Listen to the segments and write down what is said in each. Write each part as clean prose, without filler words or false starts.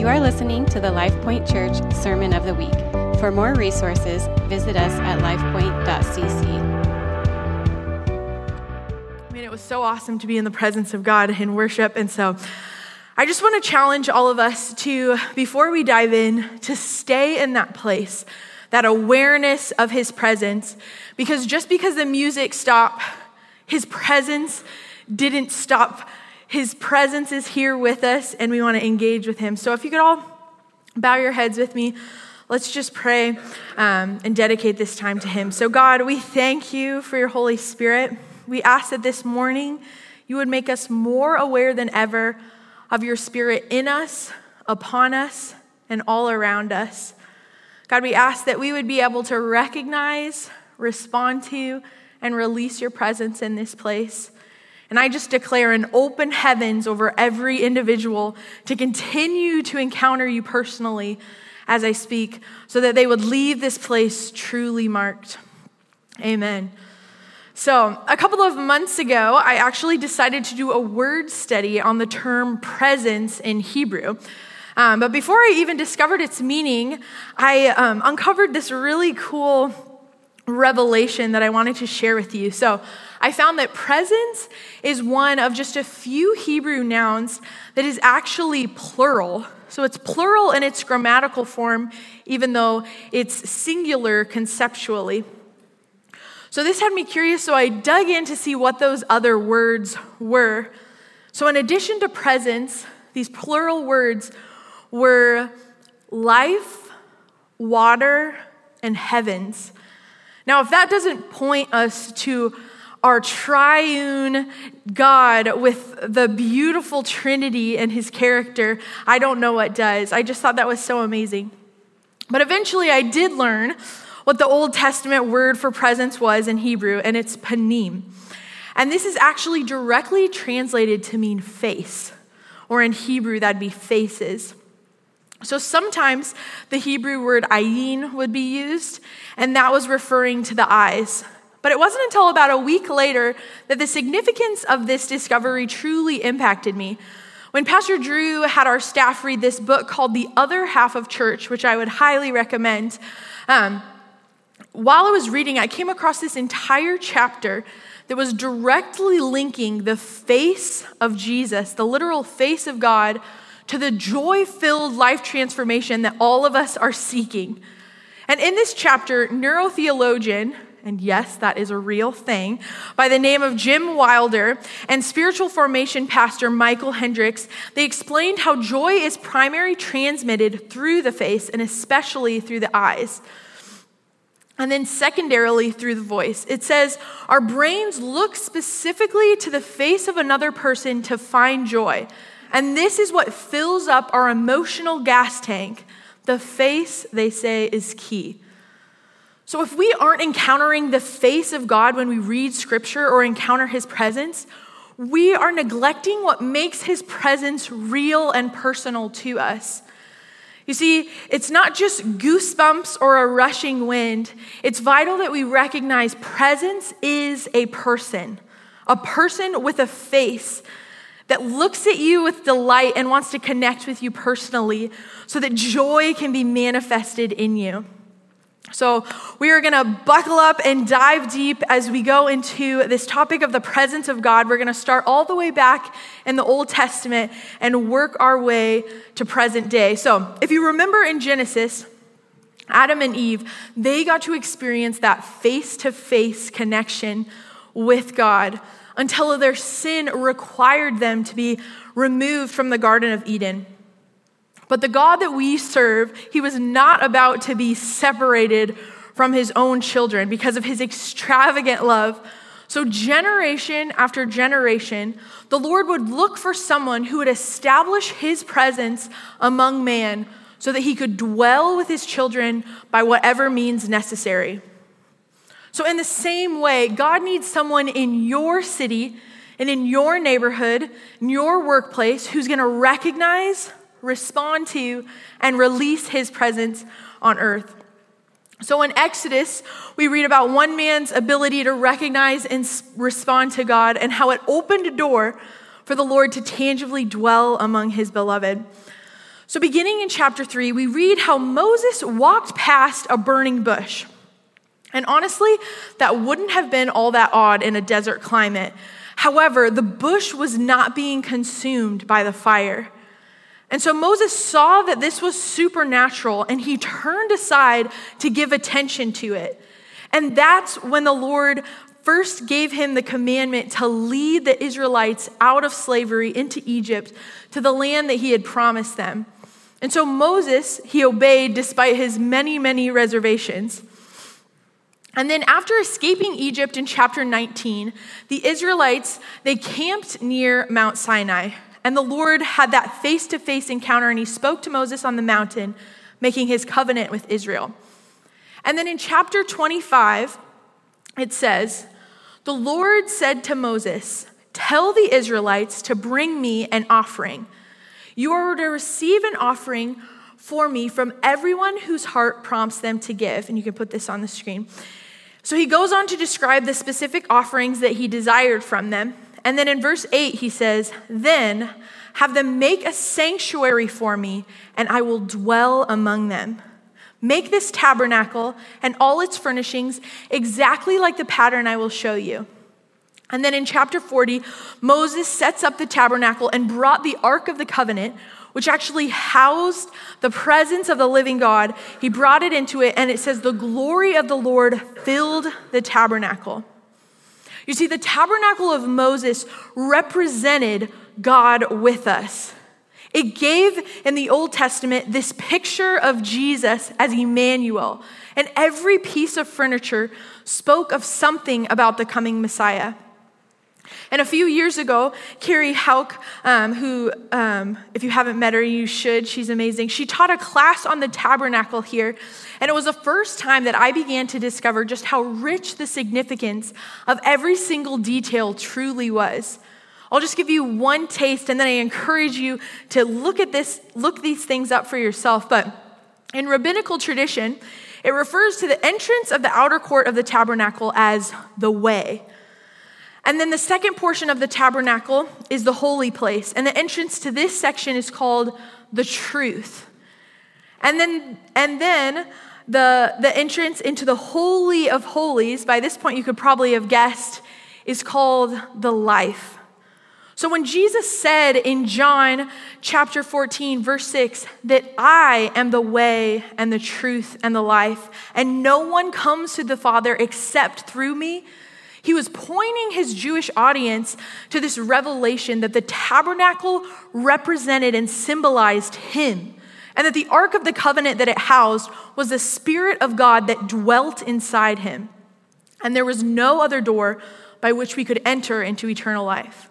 You are listening to the LifePoint Church Sermon of the Week. For more resources, visit us at lifepoint.cc. I mean, it was so awesome to be in the presence of God in worship, and so I just want to challenge all of us to, before we dive in, to stay in that place, that awareness of His presence, because just because the music stopped, His presence didn't stop. His presence is here with us, and we want to engage with Him. So if you could all bow your heads with me, let's just pray and dedicate this time to Him. So God, we thank You for Your Holy Spirit. We ask that this morning You would make us more aware than ever of Your Spirit in us, upon us, and all around us. God, we ask that we would be able to recognize, respond to, and release Your presence in this place. And I just declare an open heavens over every individual to continue to encounter You personally as I speak, so that they would leave this place truly marked. Amen. So a couple of months ago, I actually decided to do a word study on the term presence in Hebrew. But before I even discovered its meaning, I uncovered this really cool revelation that I wanted to share with you. So I found that presence is one of just a few Hebrew nouns that is actually plural. So it's plural in its grammatical form, even though it's singular conceptually. So this had me curious, so I dug in to see what those other words were. So in addition to presence, these plural words were life, water, and heavens. Now, if that doesn't point us to our triune God with the beautiful Trinity and His character, I don't know what does. I just thought that was so amazing. But eventually I did learn what the Old Testament word for presence was in Hebrew, and it's panim. And this is actually directly translated to mean face, or in Hebrew, that'd be faces. So sometimes the Hebrew word ayin would be used, and that was referring to the eyes. But it wasn't until about a week later that the significance of this discovery truly impacted me. When Pastor Drew had our staff read this book called The Other Half of Church, which I would highly recommend, while I was reading, I came across this entire chapter that was directly linking the face of Jesus, the literal face of God, to the joy-filled life transformation that all of us are seeking. And in this chapter, neurotheologian, and yes, that is a real thing, by the name of Jim Wilder and spiritual formation pastor Michael Hendricks, they explained how joy is primarily transmitted through the face and especially through the eyes, and then secondarily through the voice. It says, our brains look specifically to the face of another person to find joy. And this is what fills up our emotional gas tank. The face, they say, is key. So if we aren't encountering the face of God when we read Scripture or encounter His presence, we are neglecting what makes His presence real and personal to us. You see, it's not just goosebumps or a rushing wind. It's vital that we recognize presence is a person with a face that looks at you with delight and wants to connect with you personally so that joy can be manifested in you. So we are going to buckle up and dive deep as we go into this topic of the presence of God. We're going to start all the way back in the Old Testament and work our way to present day. So if you remember in Genesis, Adam and Eve, they got to experience that face-to-face connection with God, until their sin required them to be removed from the Garden of Eden. But the God that we serve, He was not about to be separated from His own children because of His extravagant love. So generation after generation, the Lord would look for someone who would establish His presence among man so that He could dwell with His children by whatever means necessary. So in the same way, God needs someone in your city and in your neighborhood, in your workplace, who's going to recognize, respond to, and release His presence on earth. So in Exodus, we read about one man's ability to recognize and respond to God and how it opened a door for the Lord to tangibly dwell among His beloved. So beginning in chapter 3, we read how Moses walked past a burning bush. And honestly, that wouldn't have been all that odd in a desert climate. However, the bush was not being consumed by the fire. And so Moses saw that this was supernatural, and he turned aside to give attention to it. And that's when the Lord first gave him the commandment to lead the Israelites out of slavery into Egypt to the land that he had promised them. And so Moses, he obeyed despite his many, many reservations. And then after escaping Egypt in chapter 19, the Israelites, they camped near Mount Sinai. And the Lord had that face-to-face encounter, and he spoke to Moses on the mountain, making his covenant with Israel. And then in chapter 25, it says, "The Lord said to Moses, 'Tell the Israelites to bring me an offering. You are to receive an offering for me from everyone whose heart prompts them to give.'" And you can put this on the screen. So he goes on to describe the specific offerings that he desired from them. And then in verse 8, he says, "Then have them make a sanctuary for me, and I will dwell among them. Make this tabernacle and all its furnishings exactly like the pattern I will show you." And then in chapter 40, Moses sets up the tabernacle and brought the Ark of the Covenant, which actually housed the presence of the living God. He brought it into it, and it says, "The glory of the Lord filled the tabernacle." You see, the tabernacle of Moses represented God with us. It gave, in the Old Testament, this picture of Jesus as Emmanuel, and every piece of furniture spoke of something about the coming Messiah. And a few years ago, Carrie Houck, who, if you haven't met her, you should. She's amazing. She taught a class on the tabernacle here, and it was the first time that I began to discover just how rich the significance of every single detail truly was. I'll just give you one taste, and then I encourage you to look these things up for yourself. But in rabbinical tradition, it refers to the entrance of the outer court of the tabernacle as the way. And then the second portion of the tabernacle is the holy place. And the entrance to this section is called the truth. And then the entrance into the Holy of Holies, by this point you could probably have guessed, is called the life. So when Jesus said in John chapter 14, verse 6, that "I am the way and the truth and the life, and no one comes to the Father except through me," he was pointing his Jewish audience to this revelation that the tabernacle represented and symbolized him, and that the Ark of the Covenant that it housed was the Spirit of God that dwelt inside him, and there was no other door by which we could enter into eternal life.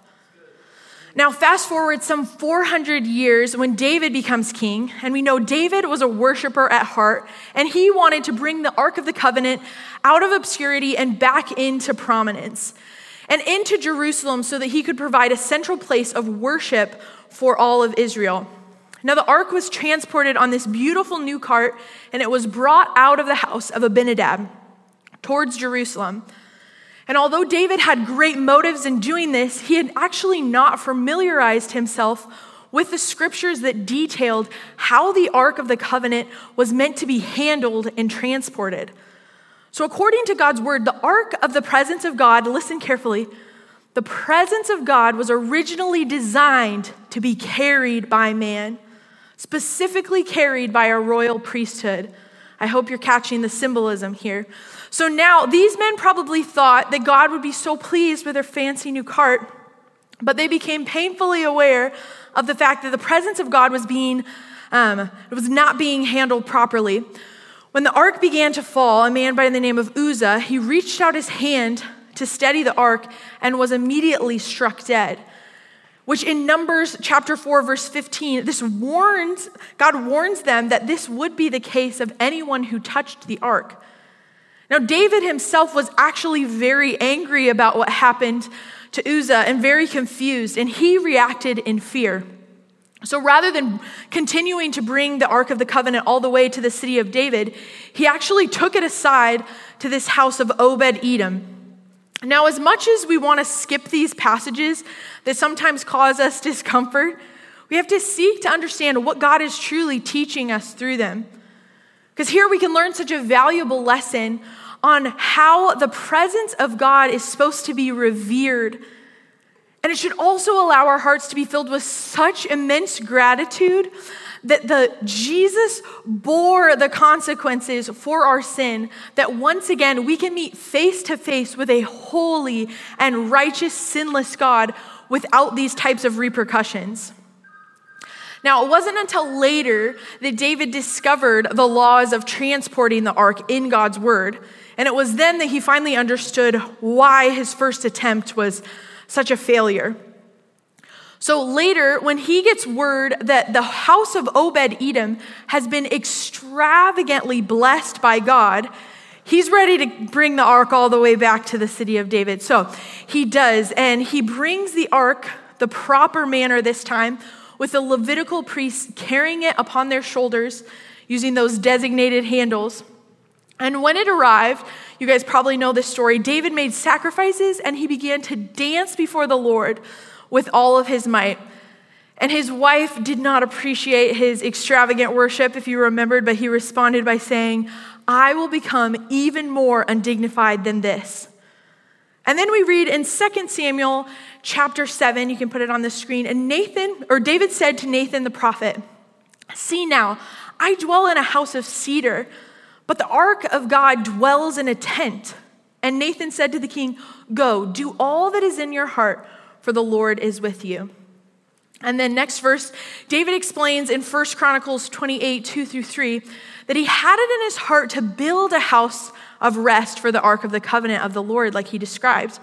Now, fast forward some 400 years when David becomes king, and we know David was a worshiper at heart, and he wanted to bring the Ark of the Covenant out of obscurity and back into prominence and into Jerusalem so that he could provide a central place of worship for all of Israel. Now, the Ark was transported on this beautiful new cart, and it was brought out of the house of Abinadab towards Jerusalem. And although David had great motives in doing this, he had actually not familiarized himself with the scriptures that detailed how the Ark of the Covenant was meant to be handled and transported. So according to God's word, the Ark of the presence of God, listen carefully, the presence of God was originally designed to be carried by man, specifically carried by a royal priesthood. I hope you're catching the symbolism here. So now, these men probably thought that God would be so pleased with their fancy new cart, but they became painfully aware of the fact that the presence of God was not being handled properly. When the ark began to fall, a man by the name of Uzzah, he reached out his hand to steady the ark and was immediately struck dead, which in Numbers chapter 4, verse 15, God warns them that this would be the case of anyone who touched the ark. Now, David himself was actually very angry about what happened to Uzzah and very confused, and he reacted in fear. So rather than continuing to bring the Ark of the Covenant all the way to the city of David, he actually took it aside to this house of Obed-Edom. Now, as much as we want to skip these passages that sometimes cause us discomfort, We have to seek to understand what God is truly teaching us through them. Because here we can learn such a valuable lesson on how the presence of God is supposed to be revered. And it should also allow our hearts to be filled with such immense gratitude that Jesus bore the consequences for our sin, that once again we can meet face to face with a holy and righteous, sinless God without these types of repercussions. Now, it wasn't until later that David discovered the laws of transporting the ark in God's word, and it was then that he finally understood why his first attempt was such a failure. So later, when he gets word that the house of Obed-Edom has been extravagantly blessed by God, he's ready to bring the ark all the way back to the city of David. So he does, and he brings the ark the proper manner this time, with the Levitical priests carrying it upon their shoulders using those designated handles. And when it arrived, you guys probably know this story, David made sacrifices and he began to dance before the Lord with all of his might. And his wife did not appreciate his extravagant worship, if you remembered, but he responded by saying, "I will become even more undignified than this." And then we read in 2 Samuel chapter 7, you can put it on the screen, and David said to Nathan the prophet, "See now, I dwell in a house of cedar, but the ark of God dwells in a tent." And Nathan said to the king, "Go, do all that is in your heart, for the Lord is with you." And then next verse, David explains in 1 Chronicles 28, 2-3, that he had it in his heart to build a house of rest for the Ark of the Covenant of the Lord, like he described.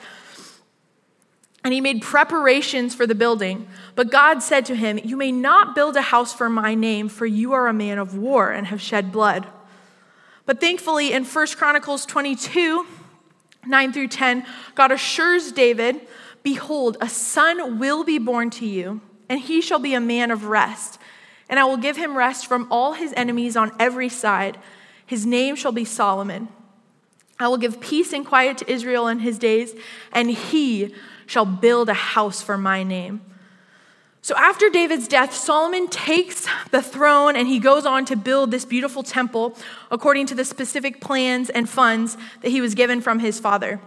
And he made preparations for the building. But God said to him, "You may not build a house for my name, for you are a man of war and have shed blood." But thankfully, in 1 Chronicles 22, 9-10, God assures David, "Behold, a son will be born to you, and he shall be a man of rest. And I will give him rest from all his enemies on every side. His name shall be Solomon. I will give peace and quiet to Israel in his days, and he shall build a house for my name." So after David's death, Solomon takes the throne and he goes on to build this beautiful temple according to the specific plans and funds that he was given from his father.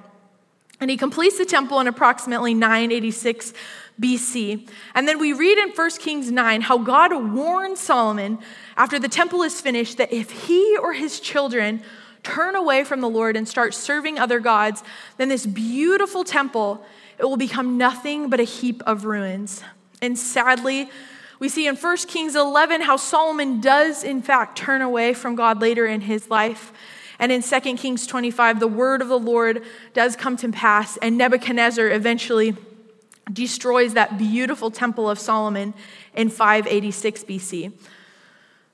And he completes the temple in approximately 986 BC. And then we read in 1 Kings 9 how God warns Solomon after the temple is finished that if he or his children turn away from the Lord and start serving other gods, then this beautiful temple, it will become nothing but a heap of ruins. And sadly, we see in 1 Kings 11 how Solomon does in fact turn away from God later in his life. And in 2 Kings 25, the word of the Lord does come to pass, and Nebuchadnezzar eventually destroys that beautiful temple of Solomon in 586 BC.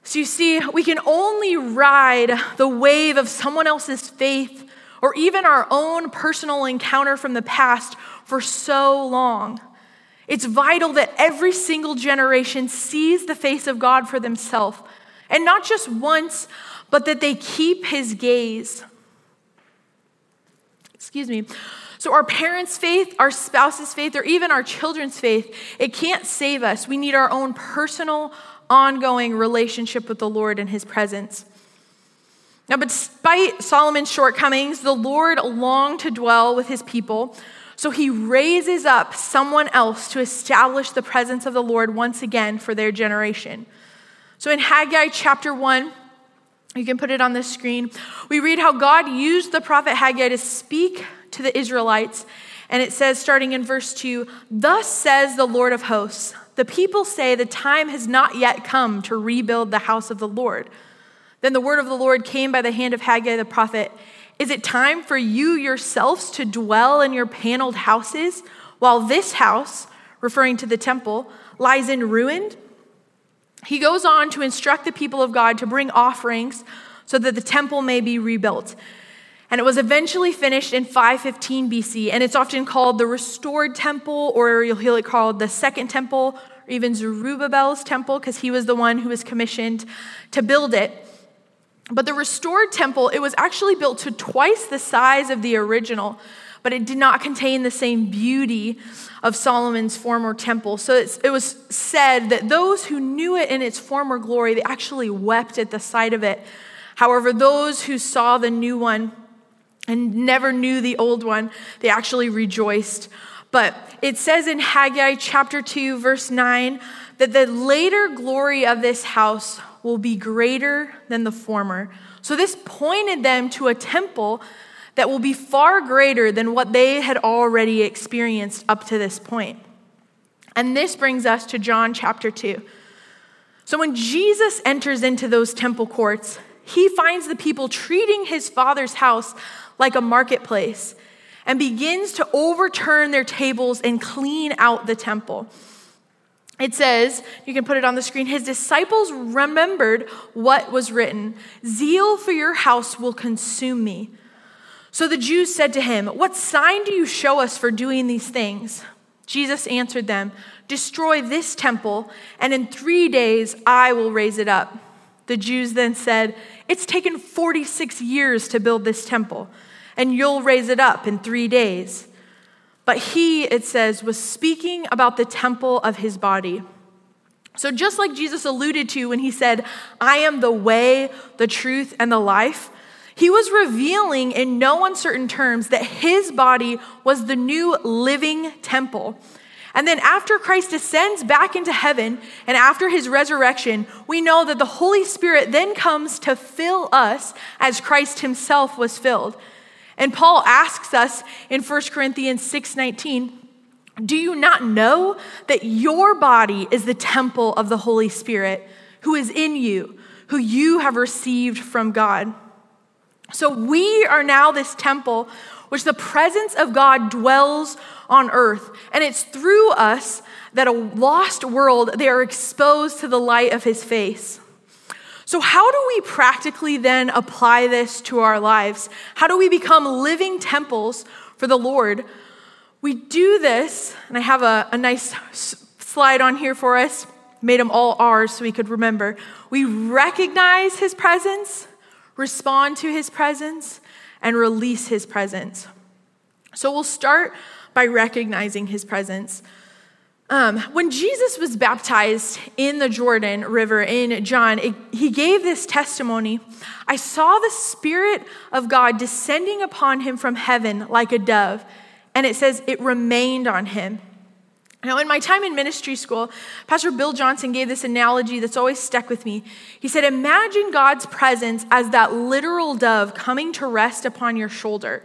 So you see, we can only ride the wave of someone else's faith or even our own personal encounter from the past for so long. It's vital that every single generation sees the face of God for themselves, and not just once, but that they keep his gaze. So our parents' faith, our spouse's faith, or even our children's faith, it can't save us. We need our own personal, ongoing relationship with the Lord and his presence. Now, but despite Solomon's shortcomings, the Lord longed to dwell with his people, so he raises up someone else to establish the presence of the Lord once again for their generation. So in Haggai chapter 1, you can put it on the screen, we read how God used the prophet Haggai to speak to the Israelites, and it says, starting in verse 2, "Thus says the Lord of hosts, the people say the time has not yet come to rebuild the house of the Lord. Then the word of the Lord came by the hand of Haggai the prophet. Is it time for you yourselves to dwell in your paneled houses while this house," referring to the temple, "lies in ruin?" He goes on to instruct the people of God to bring offerings so that the temple may be rebuilt. And it was eventually finished in 515 BC, and it's often called the restored temple, or you'll hear it called the second temple, or even Zerubbabel's temple, because he was the one who was commissioned to build it. But the restored temple, it was actually built to twice the size of the original, but it did not contain the same beauty of Solomon's former temple. So it was said that those who knew it in its former glory, they actually wept at the sight of it. However, those who saw the new one and never knew the old one, they actually rejoiced. But it says in Haggai chapter 2, verse 9, that the later glory of this house will be greater than the former. So this pointed them to a temple that will be far greater than what they had already experienced up to this point. And this brings us to John chapter 2. So when Jesus enters into those temple courts, he finds the people treating his Father's house like a marketplace and begins to overturn their tables and clean out the temple. It says, you can put it on the screen, his disciples remembered what was written, "Zeal for your house will consume me." So the Jews said to him, "What sign do you show us for doing these things?" Jesus answered them, "Destroy this temple, and in 3 days I will raise it up." The Jews then said, "It's taken 46 years to build this temple, and you'll raise it up in 3 days." But he, it says, was speaking about the temple of his body. So just like Jesus alluded to when he said, "I am the way, the truth, and the life," he was revealing in no uncertain terms that his body was the new living temple. And then after Christ ascends back into heaven and after his resurrection, we know that the Holy Spirit then comes to fill us as Christ himself was filled. And Paul asks us in 1 Corinthians 6:19, "Do you not know that your body is the temple of the Holy Spirit who is in you, who you have received from God?" So we are now this temple which the presence of God dwells on earth. And it's through us that a lost world, they are exposed to the light of his face. So how do we practically then apply this to our lives? How do we become living temples for the Lord? We do this, and I have a nice slide on here for us. Made them all ours so we could remember. We recognize his presence, respond to his presence, and release his presence. So we'll start by recognizing his presence. When Jesus was baptized in the Jordan River in John, he gave this testimony. "I saw the Spirit of God descending upon him from heaven like a dove," and it says it remained on him. Now, in my time in ministry school, Pastor Bill Johnson gave this analogy that's always stuck with me. He said, "Imagine God's presence as that literal dove coming to rest upon your shoulder."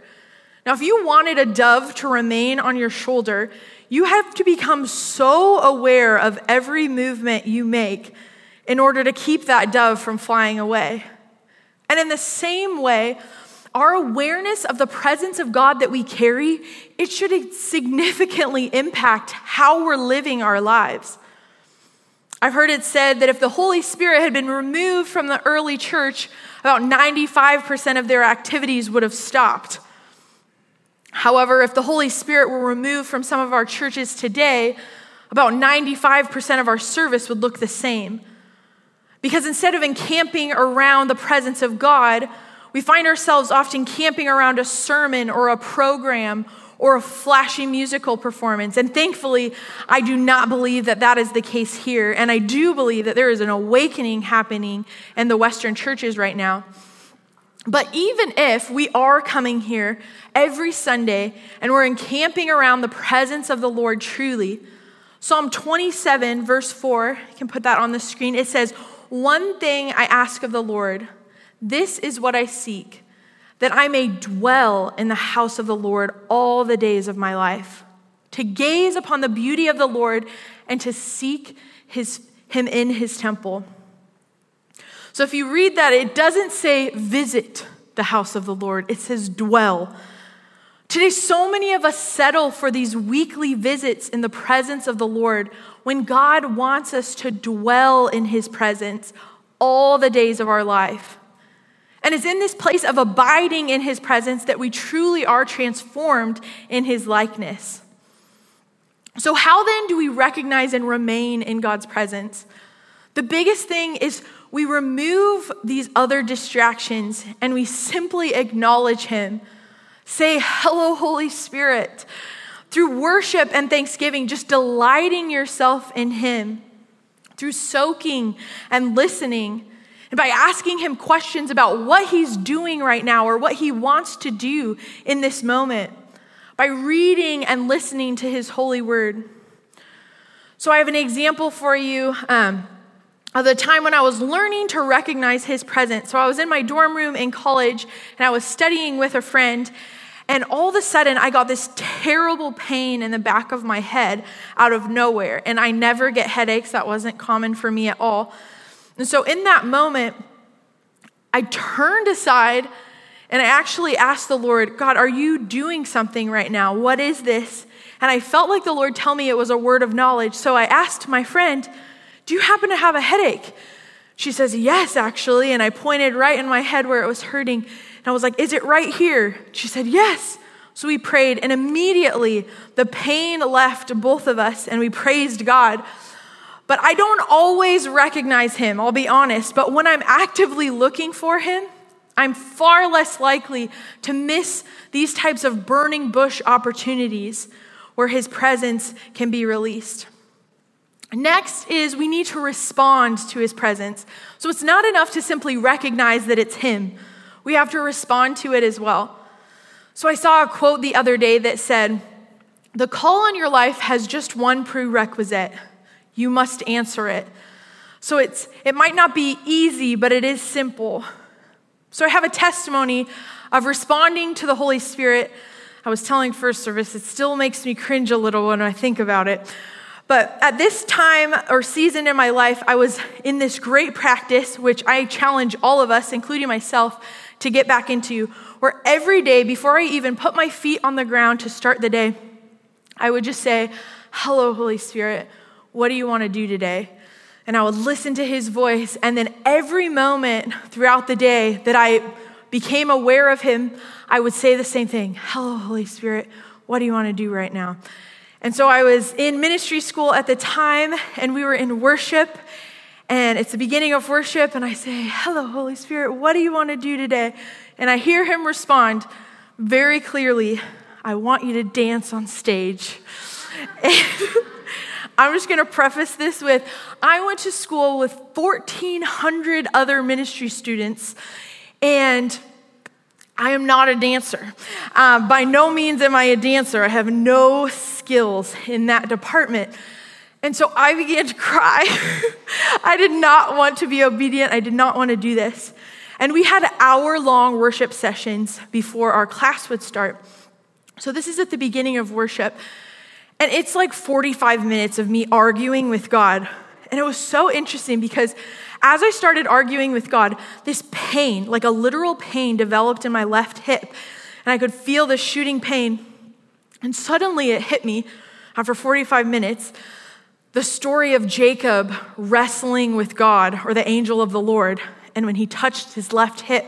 Now, if you wanted a dove to remain on your shoulder, you have to become so aware of every movement you make in order to keep that dove from flying away. And in the same way, our awareness of the presence of God that we carry, it should significantly impact how we're living our lives. I've heard it said that if the Holy Spirit had been removed from the early church, about 95% of their activities would have stopped. However, if the Holy Spirit were removed from some of our churches today, about 95% of our service would look the same. Because instead of encamping around the presence of God, we find ourselves often camping around a sermon or a program or a flashy musical performance. And thankfully, I do not believe that that is the case here. And I do believe that there is an awakening happening in the Western churches right now. But even if we are coming here every Sunday and we're encamping around the presence of the Lord truly, Psalm 27, verse 4, you can put that on the screen. It says, "One thing I ask of the Lord, this is what I seek, that I may dwell in the house of the Lord all the days of my life, to gaze upon the beauty of the Lord and to seek him in his temple." So if you read that, it doesn't say visit the house of the Lord. It says dwell. Today, so many of us settle for these weekly visits in the presence of the Lord when God wants us to dwell in his presence all the days of our life. And it's in this place of abiding in his presence that we truly are transformed in his likeness. So how then do we recognize and remain in God's presence? The biggest thing is we remove these other distractions and we simply acknowledge him Say, hello, Holy Spirit. Through worship and thanksgiving, just delighting yourself in him. Through soaking and listening. And by asking him questions about what he's doing right now or what he wants to do in this moment. By reading and listening to his holy word. So I have an example for you of the time when I was learning to recognize his presence. So I was in my dorm room in college and I was studying with a friend, and all of a sudden I got this terrible pain in the back of my head out of nowhere, and I never get headaches. That wasn't common for me at all. And so in that moment, I turned aside and I actually asked the Lord, God, are you doing something right now? What is this? And I felt like the Lord tell me it was a word of knowledge. So I asked my friend, do you happen to have a headache? She says, yes, actually. And I pointed right in my head where it was hurting. And I was like, is it right here? She said, yes. So we prayed, and immediately the pain left both of us and we praised God. But I don't always recognize him, I'll be honest. But when I'm actively looking for him, I'm far less likely to miss these types of burning bush opportunities where his presence can be released. Next is we need to respond to his presence. So it's not enough to simply recognize that it's him. We have to respond to it as well. So I saw a quote the other day that said, the call on your life has just one prerequisite. You must answer it. So it might not be easy, but it is simple. So I have a testimony of responding to the Holy Spirit. I was telling first service, it still makes me cringe a little when I think about it. But at this time or season in my life, I was in this great practice, which I challenge all of us, including myself, to get back into, where every day before I even put my feet on the ground to start the day, I would just say, hello, Holy Spirit, what do you want to do today? And I would listen to his voice. And then every moment throughout the day that I became aware of him, I would say the same thing. Hello, Holy Spirit, what do you want to do right now? And so I was in ministry school at the time, and we were in worship, and it's the beginning of worship, and I say, hello, Holy Spirit, what do you want to do today? And I hear him respond very clearly, I want you to dance on stage. And I'm just going to preface this with, I went to school with 1,400 other ministry students, and I am not a dancer. By no means am I a dancer. I have no skills in that department. And so I began to cry. I did not want to be obedient. I did not want to do this. And we had hour-long worship sessions before our class would start. So this is at the beginning of worship. And it's like 45 minutes of me arguing with God. And it was so interesting because as I started arguing with God, this pain, like a literal pain, developed in my left hip. And I could feel the shooting pain. And suddenly it hit me, after 45 minutes, the story of Jacob wrestling with God, or the angel of the Lord, and when he touched his left hip.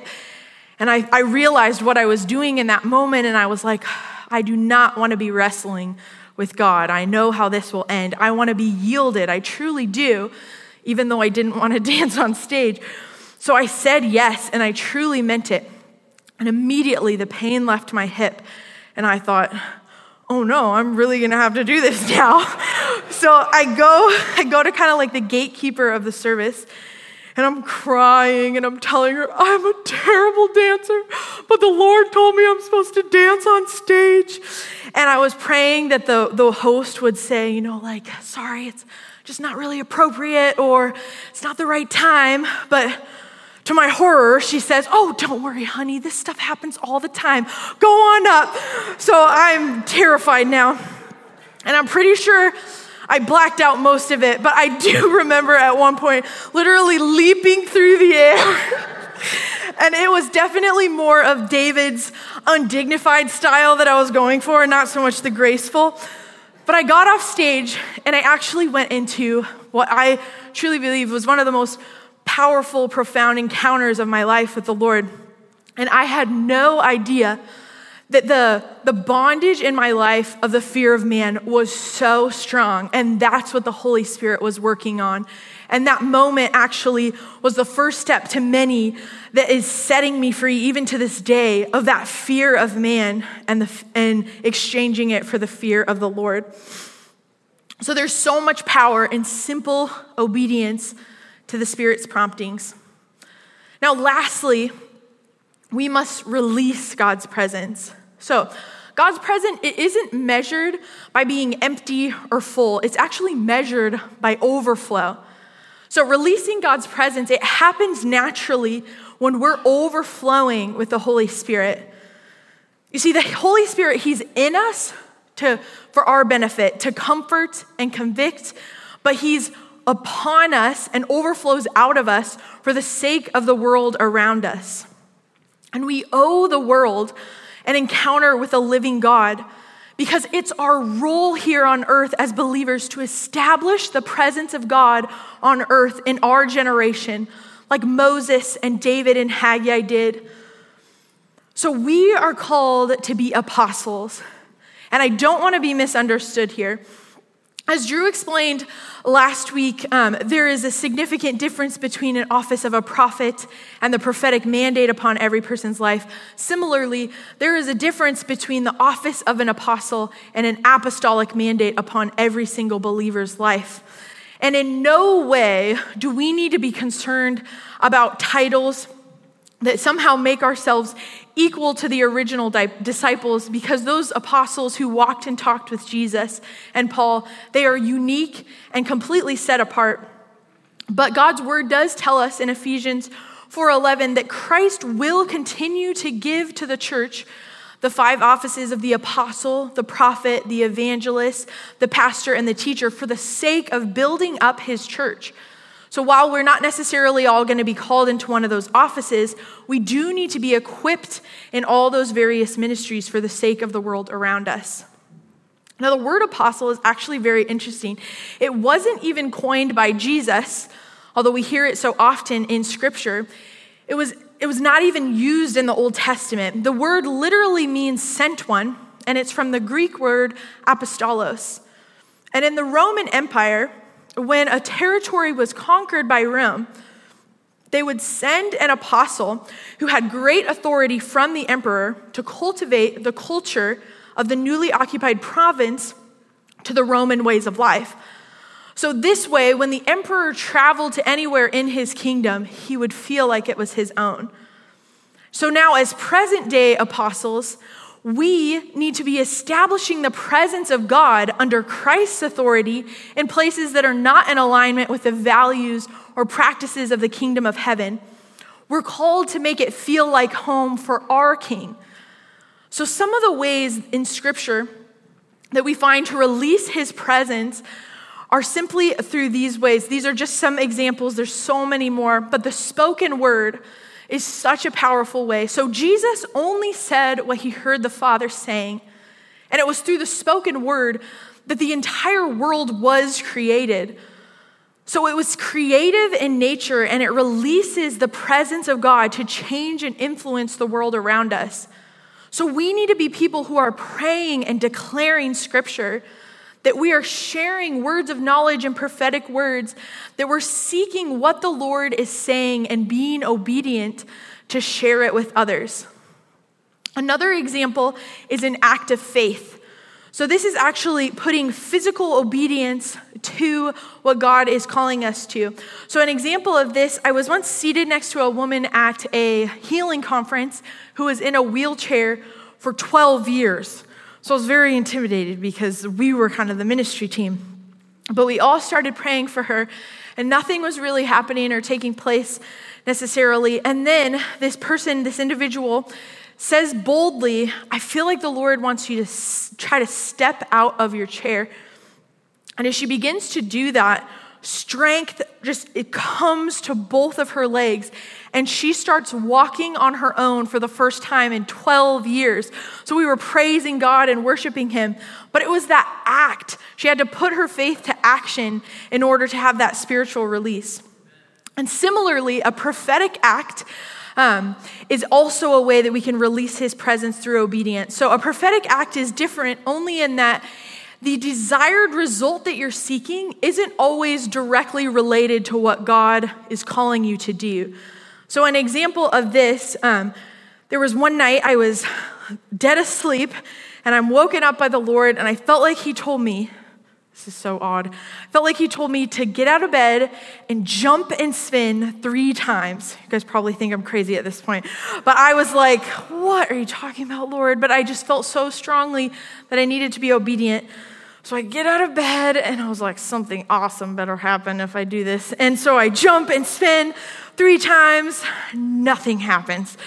And I realized what I was doing in that moment, and I was like, I do not want to be wrestling with God. I know how this will end. I want to be yielded. I truly do. Even though I didn't want to dance on stage. So I said yes, and I truly meant it. And immediately the pain left my hip, and I thought, oh no, I'm really going to have to do this now. So I go to kind of like the gatekeeper of the service, and I'm crying, and I'm telling her, I'm a terrible dancer, but the Lord told me I'm supposed to dance on stage. And I was praying that the host would say, you know, like, sorry, it's just not really appropriate, or it's not the right time. But to my horror, she says, oh, don't worry, honey. This stuff happens all the time. Go on up. So I'm terrified now. And I'm pretty sure I blacked out most of it. But I do remember at one point literally leaping through the air. And it was definitely more of David's undignified style that I was going for, and not so much the graceful. But I got off stage, and I actually went into what I truly believe was one of the most powerful, profound encounters of my life with the Lord. And I had no idea that the bondage in my life of the fear of man was so strong, and that's what the Holy Spirit was working on. And that moment actually was the first step to many that is setting me free even to this day of that fear of man and exchanging it for the fear of the Lord. So there's so much power in simple obedience to the Spirit's promptings. Now, lastly, we must release God's presence. So God's presence, it isn't measured by being empty or full. It's actually measured by overflow. So releasing God's presence, it happens naturally when we're overflowing with the Holy Spirit. You see, the Holy Spirit, he's in us for our benefit, to comfort and convict, but he's upon us and overflows out of us for the sake of the world around us. And we owe the world an encounter with a living God because it's our role here on earth as believers to establish the presence of God on earth in our generation, like Moses and David and Haggai did. So we are called to be apostles. And I don't want to be misunderstood here. As Drew explained last week, there is a significant difference between an office of a prophet and the prophetic mandate upon every person's life. Similarly, there is a difference between the office of an apostle and an apostolic mandate upon every single believer's life. And in no way do we need to be concerned about titles that somehow make ourselves equal to the original disciples, because those apostles who walked and talked with Jesus and Paul, they are unique and completely set apart. But God's word does tell us in Ephesians 4:11 that Christ will continue to give to the church the five offices of the apostle, the prophet, the evangelist, the pastor, and the teacher for the sake of building up his church. So while we're not necessarily all going to be called into one of those offices, we do need to be equipped in all those various ministries for the sake of the world around us. Now, the word apostle is actually very interesting. It wasn't even coined by Jesus, although we hear it so often in Scripture. It was not even used in the Old Testament. The word literally means sent one, and it's from the Greek word apostolos. And in the Roman Empire, when a territory was conquered by Rome, they would send an apostle who had great authority from the emperor to cultivate the culture of the newly occupied province to the Roman ways of life. So this way, when the emperor traveled to anywhere in his kingdom, he would feel like it was his own. So now, as present-day apostles, we need to be establishing the presence of God under Christ's authority in places that are not in alignment with the values or practices of the kingdom of heaven. We're called to make it feel like home for our King. So some of the ways in Scripture that we find to release his presence are simply through these ways. These are just some examples. There's so many more, but the spoken word is such a powerful way. So Jesus only said what he heard the Father saying, and it was through the spoken word that the entire world was created. So it was creative in nature, and it releases the presence of God to change and influence the world around us. So we need to be people who are praying and declaring Scripture, that we are sharing words of knowledge and prophetic words, that we're seeking what the Lord is saying and being obedient to share it with others. Another example is an act of faith. So this is actually putting physical obedience to what God is calling us to. So an example of this, I was once seated next to a woman at a healing conference who was in a wheelchair for 12 years. So I was very intimidated because we were kind of the ministry team. But we all started praying for her, and nothing was really happening or taking place necessarily. And then this individual, says boldly, "I feel like the Lord wants you to try to step out of your chair." And as she begins to do that, strength it comes to both of her legs, and she starts walking on her own for the first time in 12 years. So we were praising God and worshiping him, but it was that act. She had to put her faith to action in order to have that spiritual release. And similarly, a prophetic act is also a way that we can release his presence through obedience. So a prophetic act is different only in that the desired result that you're seeking isn't always directly related to what God is calling you to do. So an example of this, there was one night I was dead asleep and I'm woken up by the Lord, and I felt like he told me, this is so odd, I felt like he told me to get out of bed and jump and spin 3 times. You guys probably think I'm crazy at this point, but I was like, what are you talking about, Lord? But I just felt so strongly that I needed to be obedient. So I get out of bed and I was like, something awesome better happen if I do this. And so I jump and spin 3 times, nothing happens.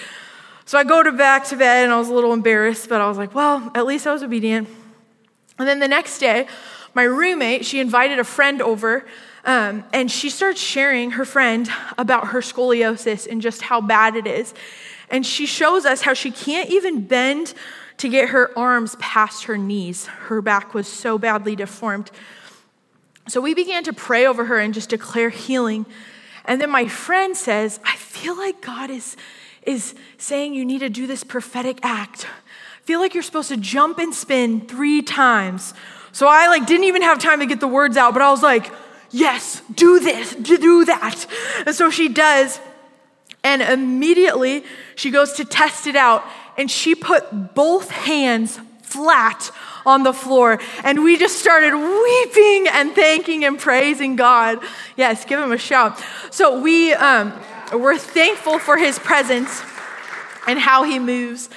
So I go back to bed and I was a little embarrassed, but I was like, well, at least I was obedient. And then the next day, my roommate, she invited a friend over, and she starts sharing her friend about her scoliosis and just how bad it is. And she shows us how she can't even bend to get her arms past her knees. Her back was so badly deformed. So we began to pray over her and just declare healing. And then my friend says, I feel like God is saying you need to do this prophetic act. I feel like you're supposed to jump and spin 3 times. So I didn't even have time to get the words out, but I was like, yes, do this, do that. And so she does. And immediately she goes to test it out, and she put both hands flat on the floor. And we just started weeping and thanking and praising God. Yes, give him a shout. So we're thankful for his presence and how he moves.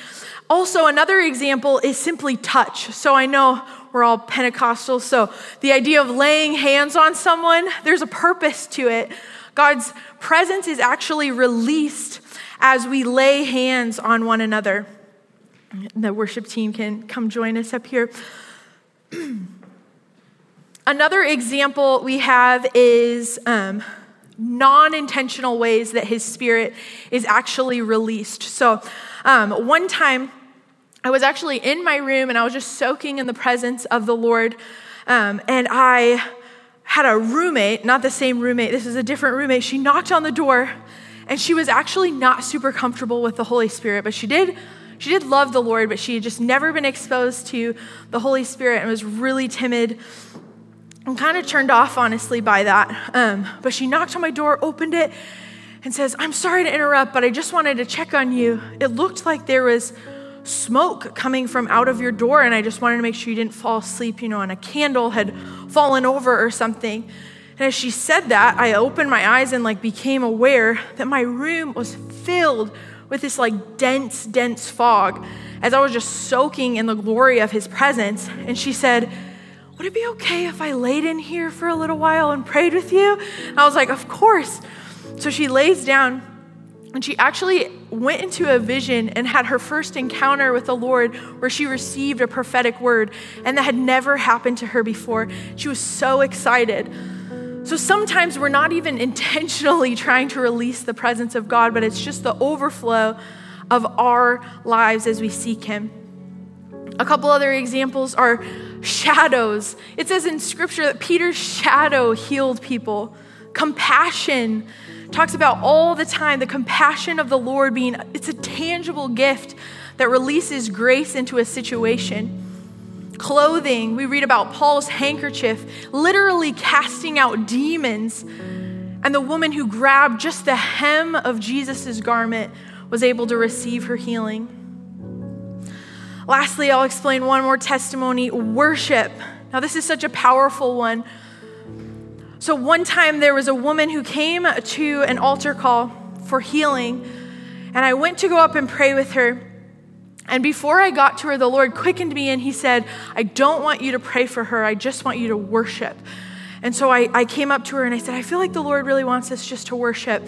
Also, another example is simply touch. So I know we're all Pentecostal, so the idea of laying hands on someone, there's a purpose to it. God's presence is actually released as we lay hands on one another. The worship team can come join us up here. Another example we have is non-intentional ways that his spirit is actually released. So one time I was actually in my room and I was just soaking in the presence of the Lord. And I had a roommate, not the same roommate, this is a different roommate. She knocked on the door and she was actually not super comfortable with the Holy Spirit, but she did love the Lord, but she had just never been exposed to the Holy Spirit and was really timid. I'm kind of turned off, honestly, by that. But she knocked on my door, opened it, and says, I'm sorry to interrupt, but I just wanted to check on you. It looked like there was smoke coming from out of your door, and I just wanted to make sure you didn't fall asleep, and a candle had fallen over or something. And as she said that, I opened my eyes and became aware that my room was filled with this dense fog as I was just soaking in the glory of his presence. And she said, would it be okay if I laid in here for a little while and prayed with you? And I was like, of course. So she lays down, and she actually went into a vision and had her first encounter with the Lord where she received a prophetic word, and that had never happened to her before. She was so excited. So sometimes we're not even intentionally trying to release the presence of God, but it's just the overflow of our lives as we seek him. A couple other examples are shadows. It says in scripture that Peter's shadow healed people. Compassion talks about all the time, the compassion of the Lord being, it's a tangible gift that releases grace into a situation. Clothing, we read about Paul's handkerchief, literally casting out demons. And the woman who grabbed just the hem of Jesus's garment was able to receive her healing. Lastly, I'll explain one more testimony, worship. Now, this is such a powerful one. So one time there was a woman who came to an altar call for healing, and I went to go up and pray with her. And before I got to her, the Lord quickened me, and he said, I don't want you to pray for her. I just want you to worship. And so I came up to her, and I said, I feel like the Lord really wants us just to worship.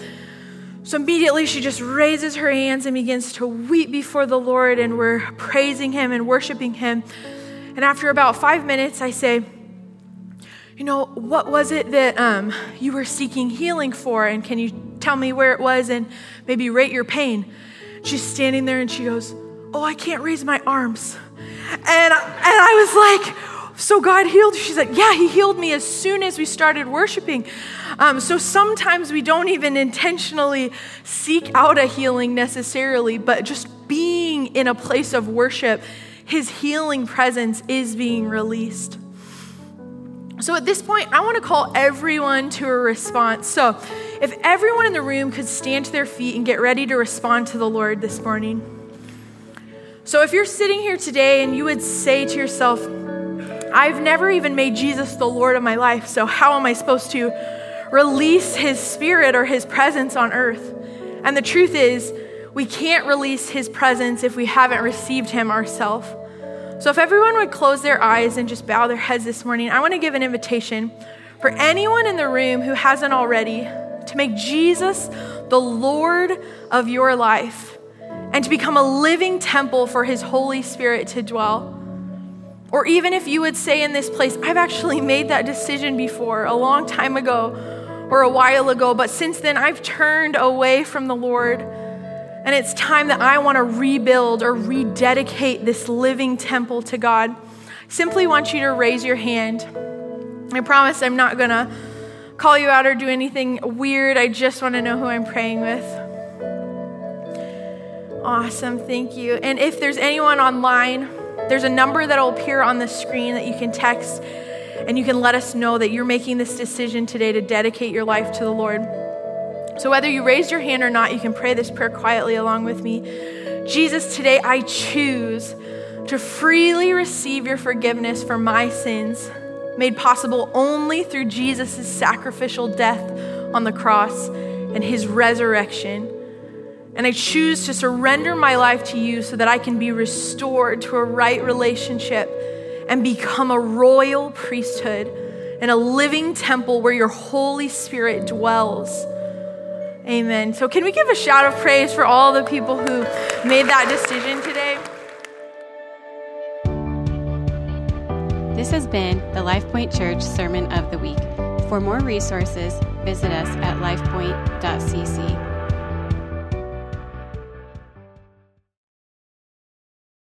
So immediately she just raises her hands and begins to weep before the Lord, and we're praising him and worshiping him. And after about 5 minutes, I say, what was it that you were seeking healing for? And can you tell me where it was and maybe rate your pain? She's standing there and she goes, oh, I can't raise my arms. And I was like, so God healed you? She's like, yeah, he healed me as soon as we started worshiping. So sometimes we don't even intentionally seek out a healing necessarily, but just being in a place of worship, his healing presence is being released. So at this point, I want to call everyone to a response. So if everyone in the room could stand to their feet and get ready to respond to the Lord this morning. So if you're sitting here today and you would say to yourself, I've never even made Jesus the Lord of my life, so how am I supposed to release his spirit or his presence on earth? And the truth is, we can't release his presence if we haven't received him ourselves. So if everyone would close their eyes and just bow their heads this morning, I want to give an invitation for anyone in the room who hasn't already to make Jesus the Lord of your life and to become a living temple for his Holy Spirit to dwell. Or even if you would say in this place, I've actually made that decision before, a long time ago or a while ago, but since then I've turned away from the Lord. And it's time that I want to rebuild or rededicate this living temple to God. I simply want you to raise your hand. I promise I'm not going to call you out or do anything weird. I just want to know who I'm praying with. Awesome, thank you. And if there's anyone online, there's a number that will appear on the screen that you can text, and you can let us know that you're making this decision today to dedicate your life to the Lord. So whether you raised your hand or not, you can pray this prayer quietly along with me. Jesus, today I choose to freely receive your forgiveness for my sins, made possible only through Jesus' sacrificial death on the cross and his resurrection. And I choose to surrender my life to you so that I can be restored to a right relationship and become a royal priesthood and a living temple where your Holy Spirit dwells. Amen. So can we give a shout of praise for all the people who made that decision today? This has been the LifePoint Church Sermon of the Week. For more resources, visit us at lifepoint.cc.